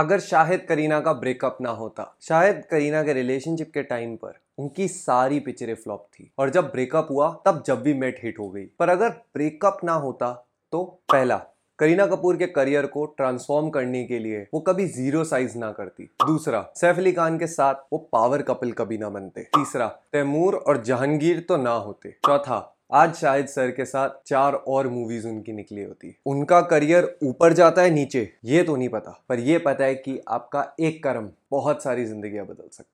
अगर शाहिद करीना का ब्रेकअप ना होता। शाहिद करीना के रिलेशनशिप के टाइम पर उनकी सारी पिक्चरें फ्लॉप थी और जब ब्रेकअप हुआ तब जब भी मेट हिट हो गई। पर अगर ब्रेकअप ना होता तो पहला, करीना कपूर के करियर को ट्रांसफॉर्म करने के लिए वो कभी जीरो साइज ना करती। दूसरा, सैफ अली खान के साथ वो पावर कपल कभी ना बनते। तीसरा, तैमूर और जहांगीर तो ना होते। चौथा, आज शाहिद सर के साथ 4 और मूवीज उनकी निकली होती। उनका करियर ऊपर जाता है नीचे ये तो नहीं पता, पर ये पता है कि आपका एक कर्म बहुत सारी जिंदगियां बदल सकता है।